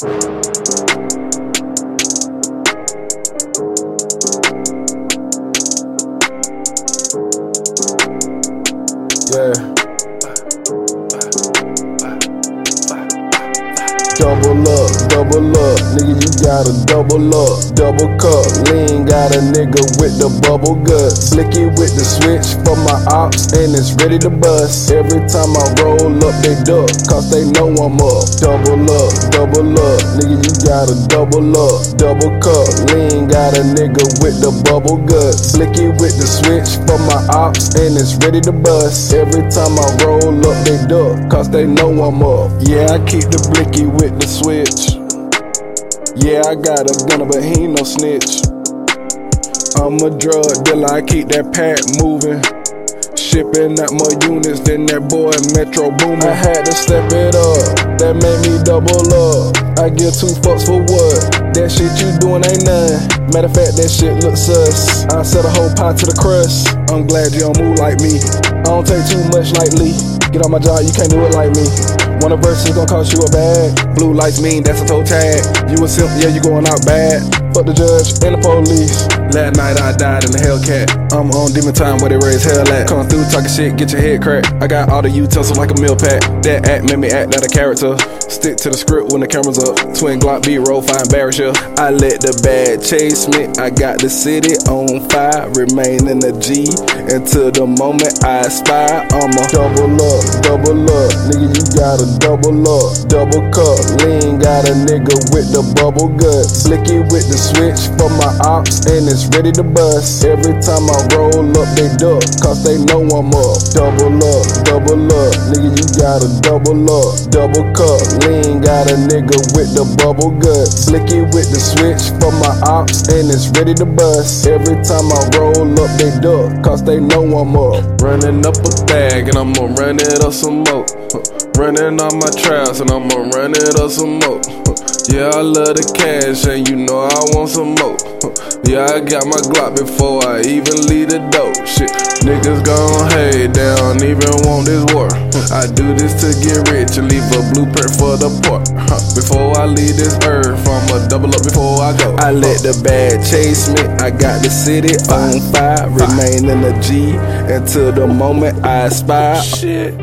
Double up, nigga, you gotta double up, double cup, lean, got a nigga with the bubble gut, flicky with the switch for my ops, and it's ready to bust, every time I roll up, they duck, cause they know I'm up, double up, nigga, you gotta double up, double cup, lean, got a nigga with the bubble gut, flicky with the switch for my ops, and it's ready to bust, every time I roll up, they duck, cause they know I'm up, yeah, I keep the blicky with the switch. Yeah, I got a gunner, but he ain't no snitch. I'm a drug dealer, I keep that pack moving. Shipping out more units than that boy Metro Boomin. I had to step it up, that made me double up. I give two fucks for what? That shit you doing ain't none. Matter of fact, that shit look sus. I set a whole pie to the crust. I'm glad you don't move like me. I don't take too much lightly. Get on my job, you can't do it like me. One of verses gon' cost you a bag. Blue lights mean that's a toe tag. You a simp, yeah, you going out bad. Fuck the judge and the police. Last night I died in the Hellcat. I'm on demon time where they raise hell at. Come through talking shit, get your head cracked. I got all the utensils like a meal pack. That act made me act out of character. Stick to the script when the camera's up. Twin Glock B-roll, fine barrier. I let the bad chase me. I got the city on fire. Remain in the G until the moment I aspire. I'm a double up, nigga, you gotta double up, double cup, lean, got a nigga with the bubble gut, flicky with the switch for my ops, and it's ready to bust, every time I roll up, they duck, cause they know I'm up, double up, nigga, you gotta double up, double cup, lean, got a nigga with the bubble gut, flicky with the switch for my ops, and it's ready to bust, every time I roll up, they duck, cause they know I'm up, running up a bag, and I'ma run it up some more. Running on my traps and I'ma run it up some more. Yeah, I love the cash and you know I want some more. Yeah, I got my Glock before I even leave the dope. Shit, niggas gon' hate, they don't even want this war. I do this to get rich and leave a blueprint for the poor. Before I leave this earth, I'ma double up before I go. I let the bad chase me, I got the city on fire. Remain in the G until the moment I aspire. Shit.